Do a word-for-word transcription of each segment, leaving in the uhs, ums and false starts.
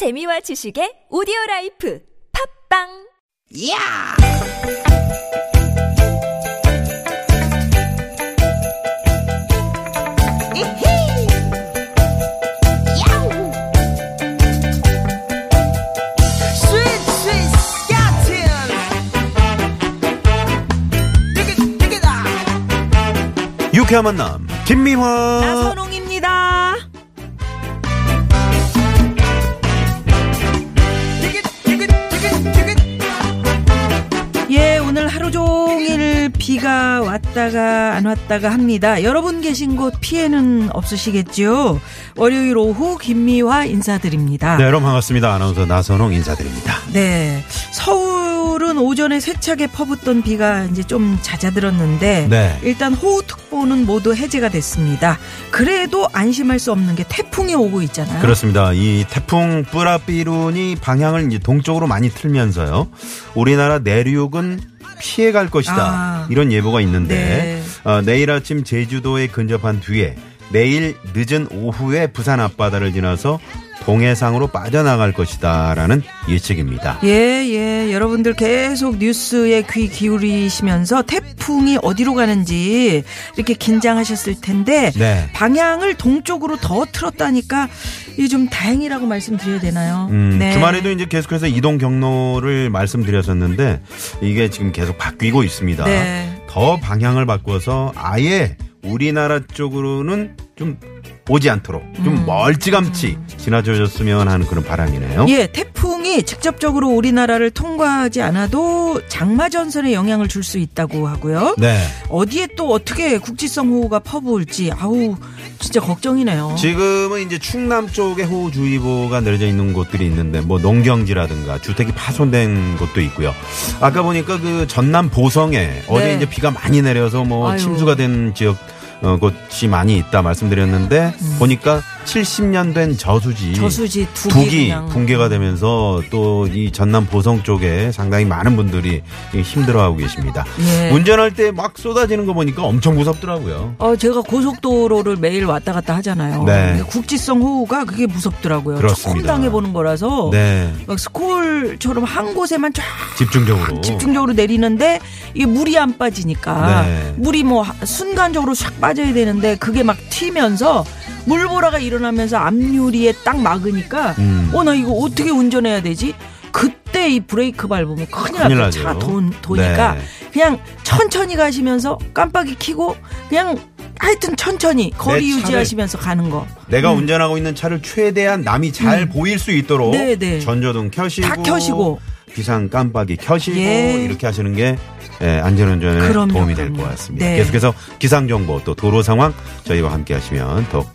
재미와 지식의 오디오라이프 팝빵. 야! 유쾌한 만남 김미화 나선홍입니다. 예, 오늘 하루 종일 비가 왔다가 안 왔다가 합니다. 여러분 계신 곳 피해는 없으시겠죠? 월요일 오후 김미화 인사드립니다. 네, 여러분 반갑습니다. 아나운서 나선홍 인사드립니다. 네, 서울 오늘은 오전에 세차게 퍼붓던 비가 이제 좀 잦아들었는데 네. 일단 호우특보는 모두 해제가 됐습니다. 그래도 안심할 수 없는 게 태풍이 오고 있잖아요. 그렇습니다. 이 태풍 뿌라삐룬이 방향을 이제 동쪽으로 많이 틀면서요. 우리나라 내륙은 피해갈 것이다. 아. 이런 예보가 있는데 네. 어, 내일 아침 제주도에 근접한 뒤에 내일 늦은 오후에 부산 앞바다를 지나서 동해상으로 빠져나갈 것이다라는 예측입니다. 예, 예. 여러분들 계속 뉴스에 귀 기울이시면서 태풍이 어디로 가는지 이렇게 긴장하셨을 텐데 네. 방향을 동쪽으로 더 틀었다니까 이게 좀 다행이라고 말씀드려야 되나요? 음, 네. 주말에도 이제 계속해서 이동 경로를 말씀드렸었는데 이게 지금 계속 바뀌고 있습니다. 네. 더 방향을 바꿔서 아예 우리나라 쪽으로는 좀 오지 않도록 좀 멀찌감치 지나쳐졌으면 하는 그런 바람이네요. 예, 태풍이 직접적으로 우리나라를 통과하지 않아도 장마 전선에 영향을 줄 수 있다고 하고요. 네. 어디에 또 어떻게 국지성 호우가 퍼부을지 아우 진짜 걱정이네요. 지금은 이제 충남 쪽에 호우주의보가 내려져 있는 곳들이 있는데 뭐 농경지라든가 주택이 파손된 곳도 있고요. 아까 보니까 그 전남 보성에 어제 네. 이제 비가 많이 내려서 뭐 아유. 침수가 된 지역 어, 곳이 많이 있다 말씀드렸는데 음. 보니까 칠십 년 된 저수지, 저수지 두기 붕괴가 되면서 또 이 전남 보성 쪽에 상당히 많은 분들이 힘들어하고 계십니다. 예. 운전할 때 막 쏟아지는 거 보니까 엄청 무섭더라고요. 어, 제가 고속도로를 매일 왔다 갔다 하잖아요. 네. 국지성 호우가 그게 무섭더라고요. 그렇습니다. 조금 당해보는 거라서 네. 막 스콜처럼 한 곳에만 쫙 집중적으로 집중적으로 내리는데 이게 물이 안 빠지니까 네. 물이 뭐 순간적으로 샥 빠져야 되는데 그게 막 튀면서 물보라가 일어나면서 앞유리에 딱 막으니까 음. 어, 나 이거 어떻게 운전해야 되지? 그때 이 브레이크 밟으면 큰일 나죠. 차 돈, 도니까 네. 그냥 천천히 가시면서 깜빡이 켜고 그냥 하여튼 천천히 거리 유지하시면서 가는 거. 내가 음. 운전하고 있는 차를 최대한 남이 잘 음. 보일 수 있도록 네, 네. 전조등 켜시고 다 켜시고 비상 깜빡이 켜시고 예. 이렇게 하시는 게 예, 안전운전에 그럼요, 도움이 될 것 같습니다. 네. 계속해서 기상정보 또 도로 상황 저희와 함께 하시면 더욱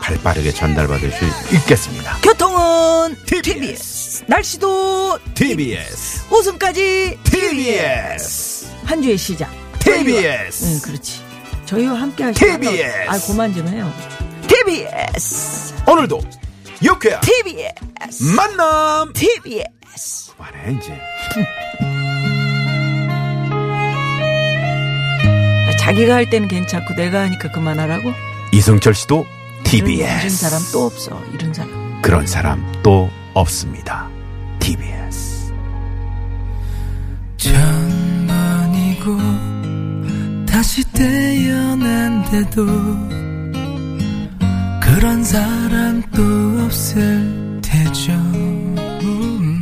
발빠르게 전달받을 수 있겠습니다. 교통은 티비에스, 티비에스. 날씨도 티비에스, 웃음까지 티비에스, 한 주의 시작 티비에스. 응, 그렇지. 저희와 함께 하시면 티비에스. 아, 고만 좀 해요. 티비에스 오늘도 유쾌한 티비에스 만남 티비에스. 그만해 이제. 자기가 할 때는 괜찮고 내가 하니까 그만하라고? 이승철 씨도 티비에스. 이런, 이런 사람 또 없어. 이런 사람. 그런 사람 또 없습니다. 티비에스. 장난이고 다시 태어난데도 그런 사람 또 없을 테죠. 음.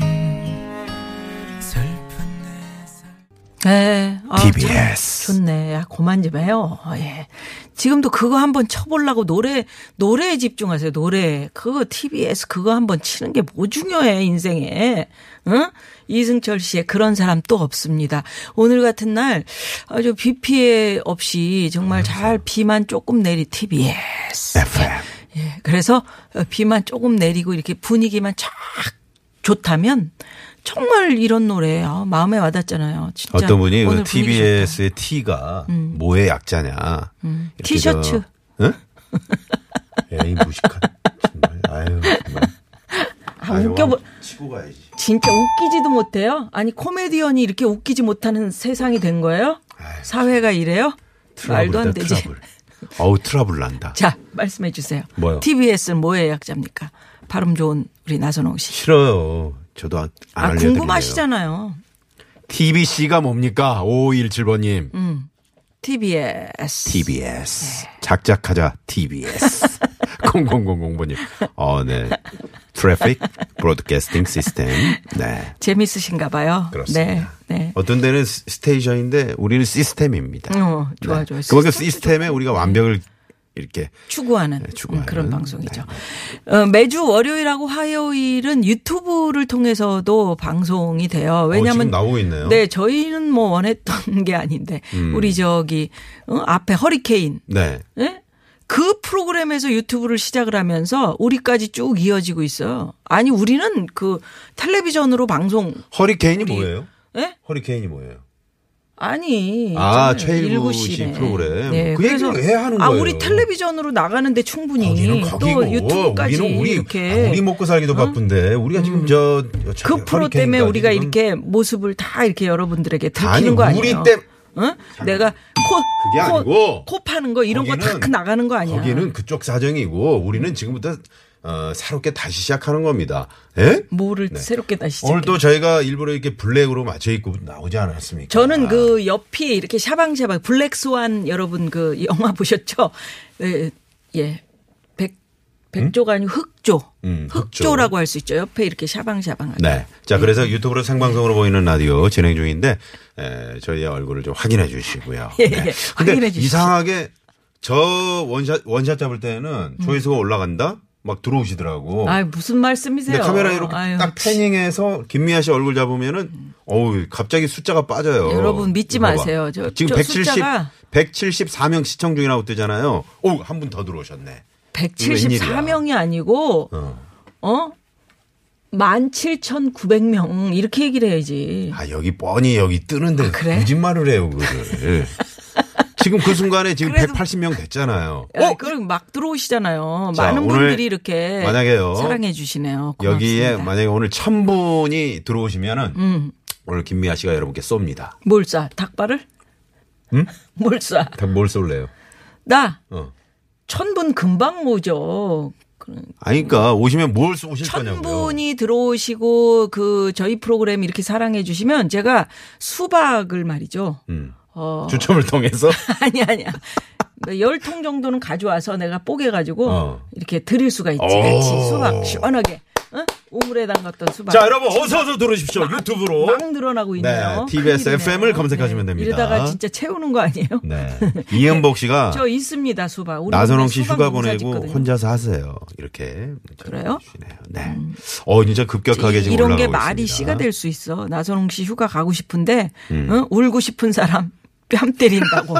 슬픈 내 삶. 티비에스. 좋네. 야, 그만 좀 해요. 아, 예. 지금도 그거 한번 쳐보려고 노래, 노래에 집중하세요. 노래. 그거 티비에스 그거 한번 치는 게 뭐 중요해, 인생에. 응? 이승철 씨의 그런 사람 또 없습니다. 오늘 같은 날 아주 비 피해 없이 정말 잘 비만 조금 내리 티비에스. 에프엠. 예. 그래서 비만 조금 내리고 이렇게 분위기만 쫙 좋다면 정말 이런 노래 아, 마음에 와닿잖아요. 진짜. 어떤 분이 오늘 티비에스의 T가 음. 뭐의 약자냐. 음. 티셔츠. 저, 응? 에이 무식한. 정말. 아유 정말. 아, 아유, 웃겨. 치고 가야지. 진짜 웃기지도 못해요. 아니 코미디언이 이렇게 웃기지 못하는 세상이 된 거예요? 아유, 사회가 이래요? 트러블, 말도 안 되지. 트러블. 어우 트러블 난다. 자 말씀해 주세요. 뭐요? 티비에스는 뭐의 약자입니까? 발음 좋은 우리 나선홍 씨. 싫어요. 저도 안 아, 알려드리네요. 궁금하시잖아요. 티비씨가 뭡니까? 오오일칠 번님. 음. 티비에스. 티비에스. 네. 작작하자 티비에스. 공공공공 번님. 어, 네. 트래픽 브로드캐스팅 시스템. 네. 재밌으신가 봐요. 그렇습니다. 네. 네. 어떤 데는 스테이션인데 우리는 시스템입니다. 어, 좋아, 네. 좋아. 그만큼 시스템에 우리가 완벽을 이렇게 추구하는, 네, 추구하는 그런 방송이죠. 네. 어, 매주 월요일하고 화요일은 유튜브를 통해서도 방송이 돼요. 왜냐하면 어, 지금 나오고 있네요. 네, 저희는 뭐 원했던 게 아닌데 음. 우리 저기 어, 앞에 허리케인, 네. 네? 그 프로그램에서 유튜브를 시작을 하면서 우리까지 쭉 이어지고 있어요. 아니 우리는 그 텔레비전으로 방송. 허리케인이 우리, 뭐예요? 네? 허리케인이 뭐예요? 아니. 아, 최일부 씨 프로그램. 네, 그 얘기를 왜 하는 아, 거예요? 아, 우리 텔레비전으로 나가는데 충분히. 거기는 거기고, 또 유튜브까지 우리는 우리, 이렇게. 아, 우리 먹고 살기도 응? 바쁜데 우리가 지금 음. 저. 그 프로 때문에 우리가 이렇게 모습을 다 이렇게 여러분들에게 들키는 거 아니에요? 우리 때. 응? 내가 코. 그게 아니고. 코, 코 파는 거 이런 거 다 나가는 거 아니야? 거기는 그쪽 사정이고 우리는 지금부터. 어, 새롭게 다시 시작하는 겁니다. 예? 뭐를 네. 새롭게 다시 시작. 오늘 또 저희가 일부러 이렇게 블랙으로 맞춰 입고 나오지 않았습니까? 저는 그 옆이 이렇게 샤방샤방 블랙스완 여러분 그 영화 보셨죠? 예, 예. 백 백조가 아니고 흑조. 음, 흑조. 흑조라고 할 수 있죠. 옆에 이렇게 샤방샤방하게. 네. 자, 그래서 유튜브로 생방송으로 보이는 라디오 진행 중인데 에, 저희의 얼굴을 좀 확인해 주시고요. 네. 예, 예. 확인해 주시죠. 이상하게 저 원샷 원샷 잡을 때는 조회수가 음. 올라간다. 막 들어오시더라고. 아 무슨 말씀이세요? 카메라 이렇게 아유. 딱 패닝해서 김미아 씨 얼굴 잡으면은 음. 어우 갑자기 숫자가 빠져요. 여러분 믿지 봐봐. 마세요. 저, 지금 저 백칠십 숫자가... 백칠십사 명 시청 중이라고 뜨잖아요. 오 한 분 더 들어오셨네. 백칠십사 명이 아니고 어, 어? 만 칠천구백 명 이렇게 얘기를 해야지. 아 여기 뻔히 여기 뜨는데 아, 그래? 거짓말을 해요 그거를. 지금 그 순간에 지금 백팔십 명 됐잖아요. 어? 그럼 막 들어오시잖아요. 자, 많은 분들이 이렇게 만약에요, 사랑해 주시네요. 고맙습니다. 여기에 만약에 오늘 천 분이 들어오시면은 음. 오늘 김미아 씨가 여러분께 쏩니다. 뭘 쏴? 닭발을? 응? 뭘 쏴? 닭 뭘 쏠래요? 나? 어. 천 분 금방 오죠. 아니, 그러니까 오시면 뭘 쏘실 거냐고요. 천분이 들어오시고 그 저희 프로그램 이렇게 사랑해 주시면 제가 수박을 말이죠. 음. 어. 추첨을 통해서? 아니, 아니야. 열 통 정도는 가져와서 내가 뽀개가지고 어. 이렇게 드릴 수가 있지. 같이 수박, 시원하게. 어? 우물에 담갔던 수박. 자, 여러분, 어서어서 어서 들어오십시오. 막, 유튜브로. 막 늘어나고 있네요. 네, 티비에스 에프엠을 검색하시면 네. 됩니다. 이러다가 진짜 채우는 거 아니에요? 네. 이은복 씨가. 저 있습니다, 수박. 우리 나선홍 씨 휴가 보내고 혼자서 하세요. 이렇게. 그래요? 네. 음. 어, 진짜 급격하게 지금 이런 올라가고 게 말이 있습니다. 시가 될 수 있어. 나선홍 씨 휴가 가고 싶은데, 음. 어? 울고 싶은 사람. 뺨 때린다고.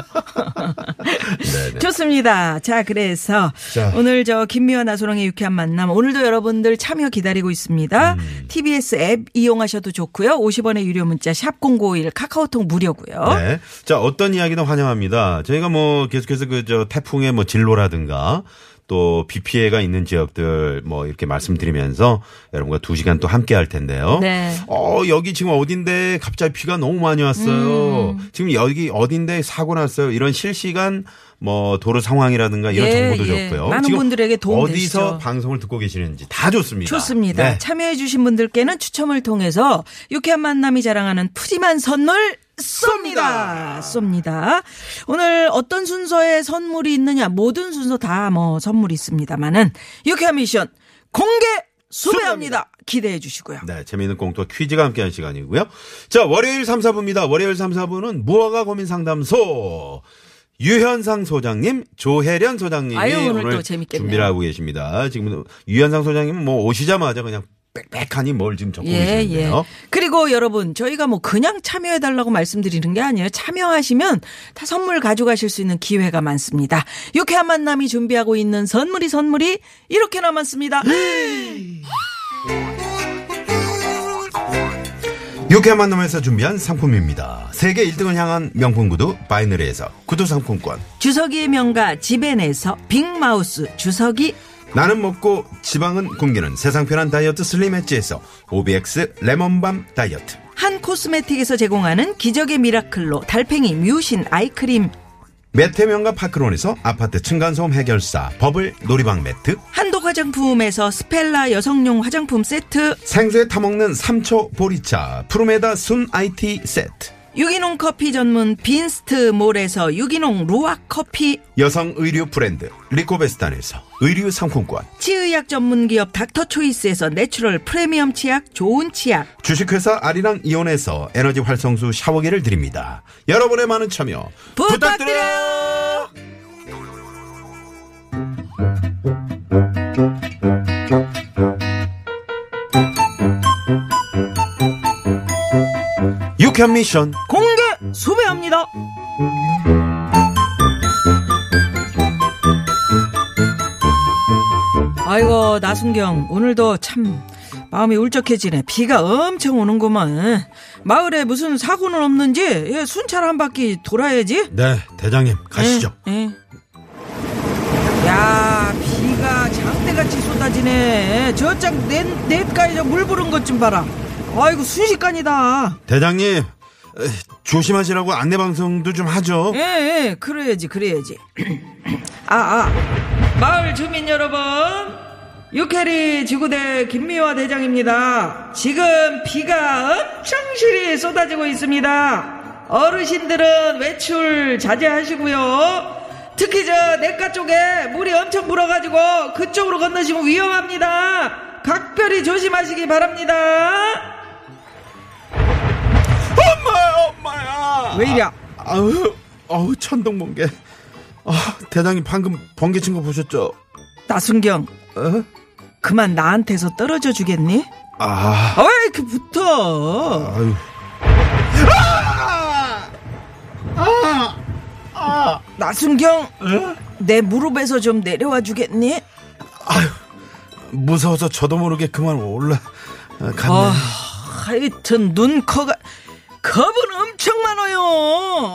좋습니다. 자, 그래서 자. 오늘 저 김미화 나소롱의 유쾌한 만남 오늘도 여러분들 참여 기다리고 있습니다. 음. 티비에스 앱 이용하셔도 좋고요. 오십 원의 유료 문자 샵 공고일 카카오톡 무료고요. 네. 자, 어떤 이야기든 환영합니다. 저희가 뭐 계속해서 그 저 태풍의 뭐 진로라든가 또 비 피해가 있는 지역들 뭐 이렇게 말씀드리면서 여러분과 두 시간 또 함께 할 텐데요. 네. 어 여기 지금 어딘데 갑자기 비가 너무 많이 왔어요. 음. 지금 여기 어딘데 사고 났어요. 이런 실시간 뭐 도로 상황이라든가 이런 예, 정보도 예. 좋고요. 많은 분들에게 도움이 되시죠. 어디서 방송을 듣고 계시는지 다 좋습니다. 좋습니다. 네. 참여해 주신 분들께는 추첨을 통해서 유쾌한 만남이 자랑하는 푸짐한 선물 쏩니다. 쏩니다. 오늘 어떤 순서에 선물이 있느냐 모든 순서 다 뭐 선물이 있습니다만은 유쾌한 미션 공개 수배합니다. 기대해 주시고요. 네, 재미있는 공토 퀴즈가 함께하는 시간이고요. 자, 월요일 삼, 사 부입니다. 월요일 삼, 사 부는 무허가 고민 상담소 유현상 소장님, 조혜련 소장님이 아유, 오늘, 오늘 또 재밌겠네요. 준비를 하고 계십니다. 지금 유현상 소장님은 뭐 오시자마자 그냥 빽빽하니 뭘 지금 적고 계시는데요. 예, 예. 그리고 여러분 저희가 뭐 그냥 참여해달라고 말씀드리는 게 아니에요. 참여하시면 다 선물 가져가실 수 있는 기회가 많습니다. 유쾌한 만남이 준비하고 있는 선물이 선물이 이렇게나 많습니다. 유쾌한 만남에서 준비한 상품입니다. 세계 일 등을 향한 명품 구두 바이너리에서 구두 상품권, 주석이의 명가 지벤에서 빅마우스 주석이, 나는 먹고 지방은 굶기는 세상 편한 다이어트 슬림 엣지에서 오비엑스 레몬밤 다이어트, 한 코스메틱에서 제공하는 기적의 미라클로 달팽이 뮤신 아이크림, 메테면과 파크론에서 아파트 층간소음 해결사, 버블 놀이방 매트, 한독 화장품에서 스펠라 여성용 화장품 세트, 생수에 타먹는 삼초 보리차, 프로메다 순 아이티 세트, 유기농 커피 전문 빈스트 몰에서 유기농 루아 커피, 여성 의류 브랜드 리코베스탄에서 의류 상품권, 치의학 전문 기업 닥터초이스에서 내추럴 프리미엄 치약 좋은 치약, 주식회사 아리랑 이온에서 에너지 활성수 샤워기를 드립니다. 여러분의 많은 참여 부탁드려요. 유쾌한 미션 공개 수배합니다. 아이고 나순경, 오늘도 참 마음이 울적해지네. 비가 엄청 오는구만. 마을에 무슨 사고는 없는지 예, 순찰 한 바퀴 돌아야지. 네 대장님 가시죠. 에, 에. 야 비가 장대같이 쏟아지네. 저쪽 냇, 냇가에 저 물 부른 것 좀 봐라. 아이고 순식간이다. 대장님 에, 조심하시라고 안내방송도 좀 하죠. 예, 예 그래야지 그래야지. 아, 아. 마을 주민 여러분, 육해리 지구대 김미화 대장입니다. 지금 비가 엄청 실이 쏟아지고 있습니다. 어르신들은 외출 자제하시고요. 특히 저 냇가 쪽에 물이 엄청 불어가지고 그쪽으로 건너시면 위험합니다. 각별히 조심하시기 바랍니다. 엄마야, 엄마야. 왜 이래? 아, 아우, 아우, 천둥 번개. 아, 대장님 방금 번개친 거 보셨죠? 나순경, 어? 그만 나한테서 떨어져 주겠니? 아, 왜 이렇게 붙어? 아유. 아! 아! 아! 나순경, 어? 내 무릎에서 좀 내려와 주겠니? 아유, 무서워서 저도 모르게 그만 올라 갔네. 아, 하여튼 눈 커가. 겁은 엄청 많아요.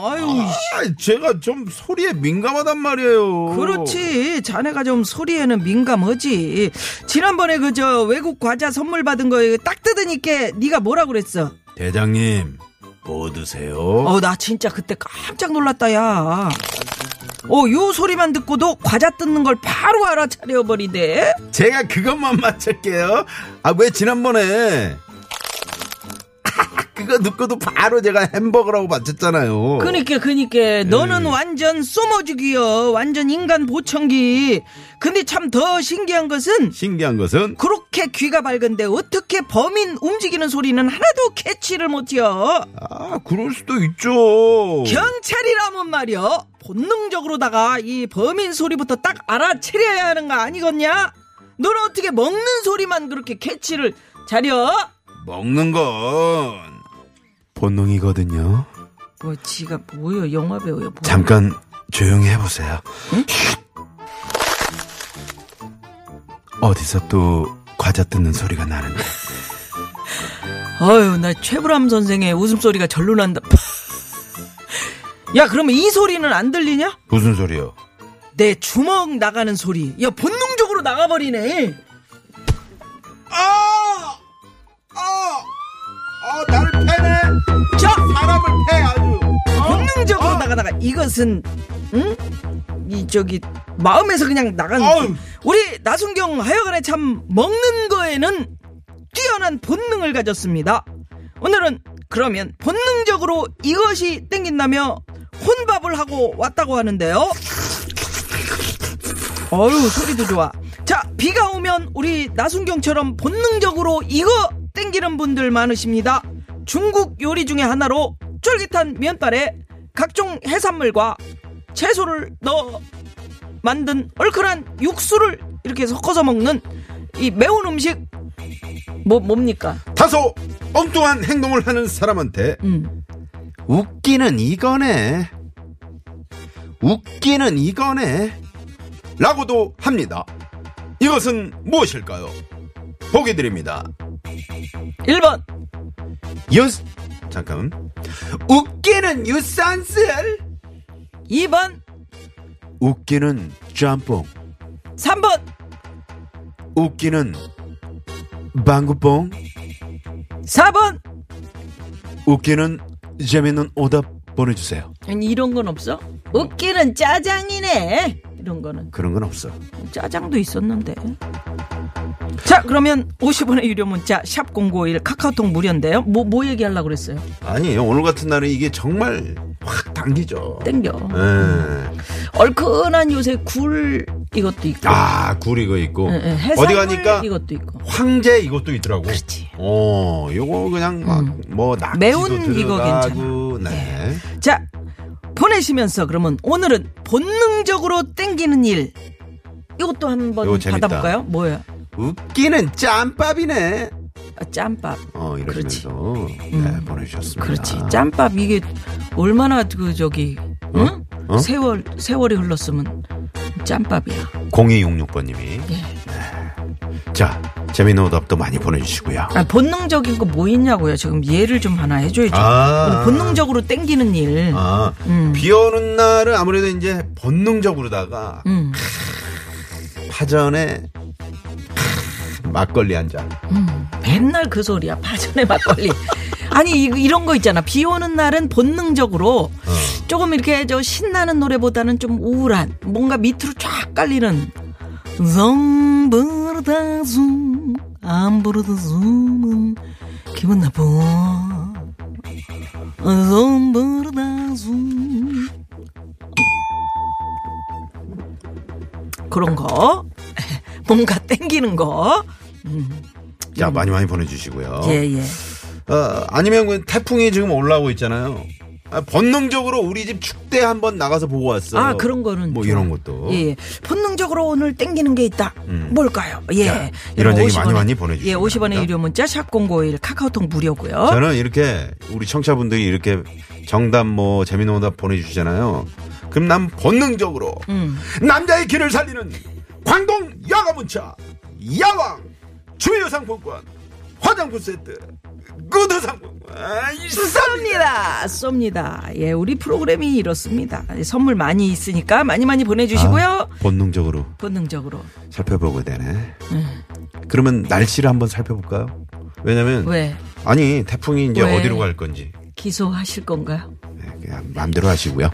아유, 아, 제가 좀 소리에 민감하단 말이에요. 그렇지. 자네가 좀 소리에는 민감하지. 지난번에 그 저 외국 과자 선물 받은 거 딱 뜯으니까 네가 뭐라 그랬어? 대장님, 뭐 드세요? 어, 나 진짜 그때 깜짝 놀랐다, 야. 어, 요 소리만 듣고도 과자 뜯는 걸 바로 알아차려버리네. 제가 그것만 맞출게요. 아, 왜 지난번에... 그거 듣고도 바로 제가 햄버거라고 맞췄잖아요. 그니까 그니까 너는 에이. 완전 쏘머죽이여. 완전 인간 보청기. 근데 참 더 신기한 것은 신기한 것은 그렇게 귀가 밝은데 어떻게 범인 움직이는 소리는 하나도 캐치를 못해요. 아 그럴 수도 있죠. 경찰이라면 말이여 본능적으로다가 이 범인 소리부터 딱 알아차려야 하는 거 아니겠냐. 너는 어떻게 먹는 소리만 그렇게 캐치를 잘여? 먹는 건 본능이거든요. 뭐 지가 뭐여 영화배우야. 뭐. 잠깐 조용히 해보세요. 응? 어디서 또 과자 뜯는 소리가 나는데. 아유 나 최불암 선생의 웃음소리가 절로 난다. 야 그러면 이 소리는 안 들리냐? 무슨 소리요? 내 주먹 나가는 소리. 야 본능적으로 나가버리네. 아! 아! 아, 나를 패네. 저 사람을 패 아주. 본능적으로 어? 나가다가 이것은 응? 이 저기 마음에서 그냥 나간. 어이. 우리 나순경 하여간에 참 먹는 거에는 뛰어난 본능을 가졌습니다. 오늘은 그러면 본능적으로 이것이 땡긴다며 혼밥을 하고 왔다고 하는데요. 어유 소리도 좋아. 자 비가 오면 우리 나순경처럼 본능적으로 이거 땡기는 분들 많으십니다. 중국 요리 중에 하나로 쫄깃한 면발에 각종 해산물과 채소를 넣어 만든 얼큰한 육수를 이렇게 섞어서 먹는 이 매운 음식 뭐 뭡니까? 다소 엉뚱한 행동을 하는 사람한테 음. 웃기는 이거네 웃기는 이거네 라고도 합니다. 이것은 무엇일까요? 보기 드립니다. 일 번 유스 잠깐 웃기는 유산슬, 이 번 웃기는 짬뽕, 삼 번 웃기는 방구뽕, 사 번 웃기는 재밌는 오답 보내주세요. 아니 이런 건 없어? 웃기는 짜장이네. 이런 거는. 그런 건 없어. 짜장도 있었는데. 자, 그러면 오십 원의 유료 문자 샵 공구오일 카카오톡 무료인데요. 뭐, 뭐 얘기하려고 그랬어요? 아니에요. 오늘 같은 날에 이게 정말 확 당기죠. 땡겨. 네. 얼큰한 요새 굴 이것도 있고. 아, 굴 이거 있고. 네, 네. 해산물 어디 가니까 이것도 있고. 황제 이것도 있더라고. 그렇지. 어, 요거 그냥 막 음. 뭐 낙지도 매운 이거 괜찮아. 네. 네. 자, 보내시면서 그러면 오늘은 본능적으로 땡기는 일. 이것도 한번 받아볼까요? 뭐예요? 웃기는 짬밥이네. 아, 짬밥. 어, 이러면서 음. 네, 보내주셨습니다. 그렇지. 짬밥 이게 얼마나 그 저기 응? 응? 어? 세월 세월이 흘렀으면 짬밥이야. 공이육육 번님이. 예. 네. 자, 재미있는 오답도 많이 보내주시고요. 아, 본능적인 거 뭐 있냐고요? 지금 예를 좀 하나 해줘야죠. 아~ 본능적으로 땡기는 일. 아, 음. 비오는 날은 아무래도 이제 본능적으로다가 음. 크, 파전에. 막걸리 한 잔. 음, 맨날 그 소리야. 파전에 막걸리. 아니 이, 이런 거 있잖아. 비 오는 날은 본능적으로 어. 조금 이렇게 저 신나는 노래보다는 좀 우울한 뭔가 밑으로 쫙 깔리는 성부르다숨 안부르다숨은 기분 나빠 성부르다숨 그런 거. 뭔가 땡기는 거. 음. 자, 많이 많이 보내주시고요. 예, 예. 어, 아니면 태풍이 지금 올라오고 있잖아요. 아, 본능적으로 우리 집 축대 한번 나가서 보고 왔어요. 아, 그런 거는. 뭐 좀. 이런 것도. 예. 본능적으로 오늘 땡기는 게 있다. 음. 뭘까요? 예. 자, 이런 얘기 많이 많이 보내주시고요. 예, 오십 원의 유료 문자, 샵공고일 카카오톡 무료고요. 저는 이렇게 우리 청취자분들이 이렇게 정답 뭐 재미있는 오답 보내주시잖아요. 그럼 난 본능적으로 음. 남자의 길을 살리는 광동 야가문차 야왕 주유상품권 화장품 세트 구두상품권 쏩니다 쏩니다. 예, 우리 프로그램이 이렇습니다. 선물 많이 있으니까 많이 많이 보내주시고요. 아, 본능적으로 본능적으로 살펴보고 되네. 음. 그러면 날씨를 한번 살펴볼까요? 왜냐면 왜? 아니 태풍이 이제 왜? 어디로 갈 건지 기소하실 건가요? 네, 그냥 마음대로 하시고요.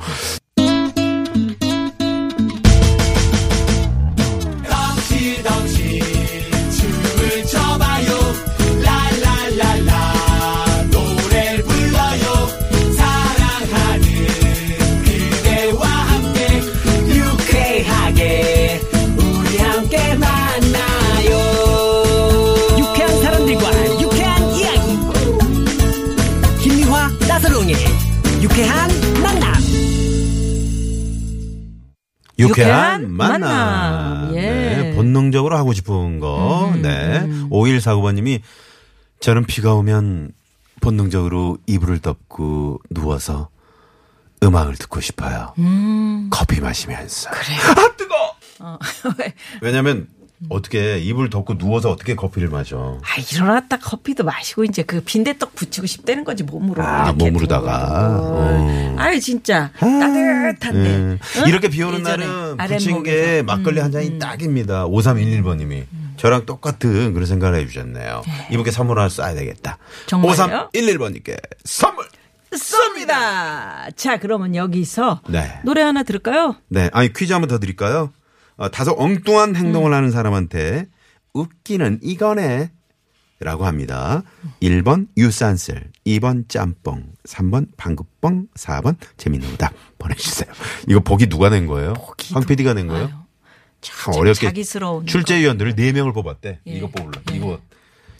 유쾌한 만남. 유쾌한 만남. 만남. 예. 네, 본능적으로 하고 싶은 거. 음. 네. 오일사구 번님이 저는 비가 오면 본능적으로 이불을 덮고 누워서 음악을 듣고 싶어요. 음. 커피 마시면서. 그래. 아, 뜨거워! 어. 왜냐면 어떻게 이불 덮고 누워서 어떻게 커피를 마셔? 아, 일어났다 커피도 마시고 이제 그 빈대떡 붙이고 싶다는 거지 몸으로. 아, 몸으로다가. 어. 아유 진짜 아, 따뜻한데. 음. 응? 이렇게 비오는 날은 부친 게 막걸리 음, 한 잔이 음. 딱입니다. 오삼일일 번님이 음. 저랑 똑같은 그런 생각을 해주셨네요. 네. 이분께 선물 하나 쏴야 되겠다. 정말요? 오삼일일 번님께 선물 쏩니다. 자, 그러면 여기서 네. 노래 하나 들을까요? 네, 아니 퀴즈 한번 더 드릴까요? 어, 다소 엉뚱한 행동을 음. 하는 사람한테 웃기는 이거네 라고 합니다. 일 번 유산슬, 이 번 짬뽕, 삼 번 방구뽕, 사 번 재밌는 오답 보내주세요. 이거 보기 누가 낸 거예요? 황 피디가 낸 거예요? 아유, 참 어렵게 자기스러운 출제위원들을 네 명을 뽑았대. 예. 이거 뽑으려고. 예. 이거.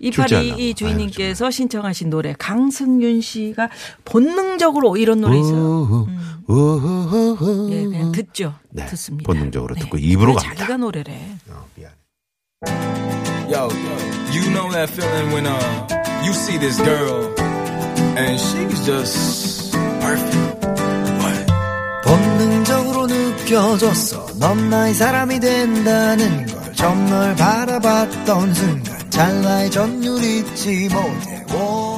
이팔이이 주인님께서 아유, 신청하신 노래 강승윤 씨가 본능적으로 이런 노래 있어요. 음. 오호호호. 예, 그냥 듣죠. 네, 듣습니다. 본능적으로 네. 듣고 입으로 갑니다. 자기가 노래래. 어, 미안해. Yo, you know that feeling when uh, you see this girl and she's just perfect. What? 본능적으로 느껴졌어. 넌 나의 사람이 된다는 걸 정말 바라봤던 순간. 잘나의 전율 잊지 못해.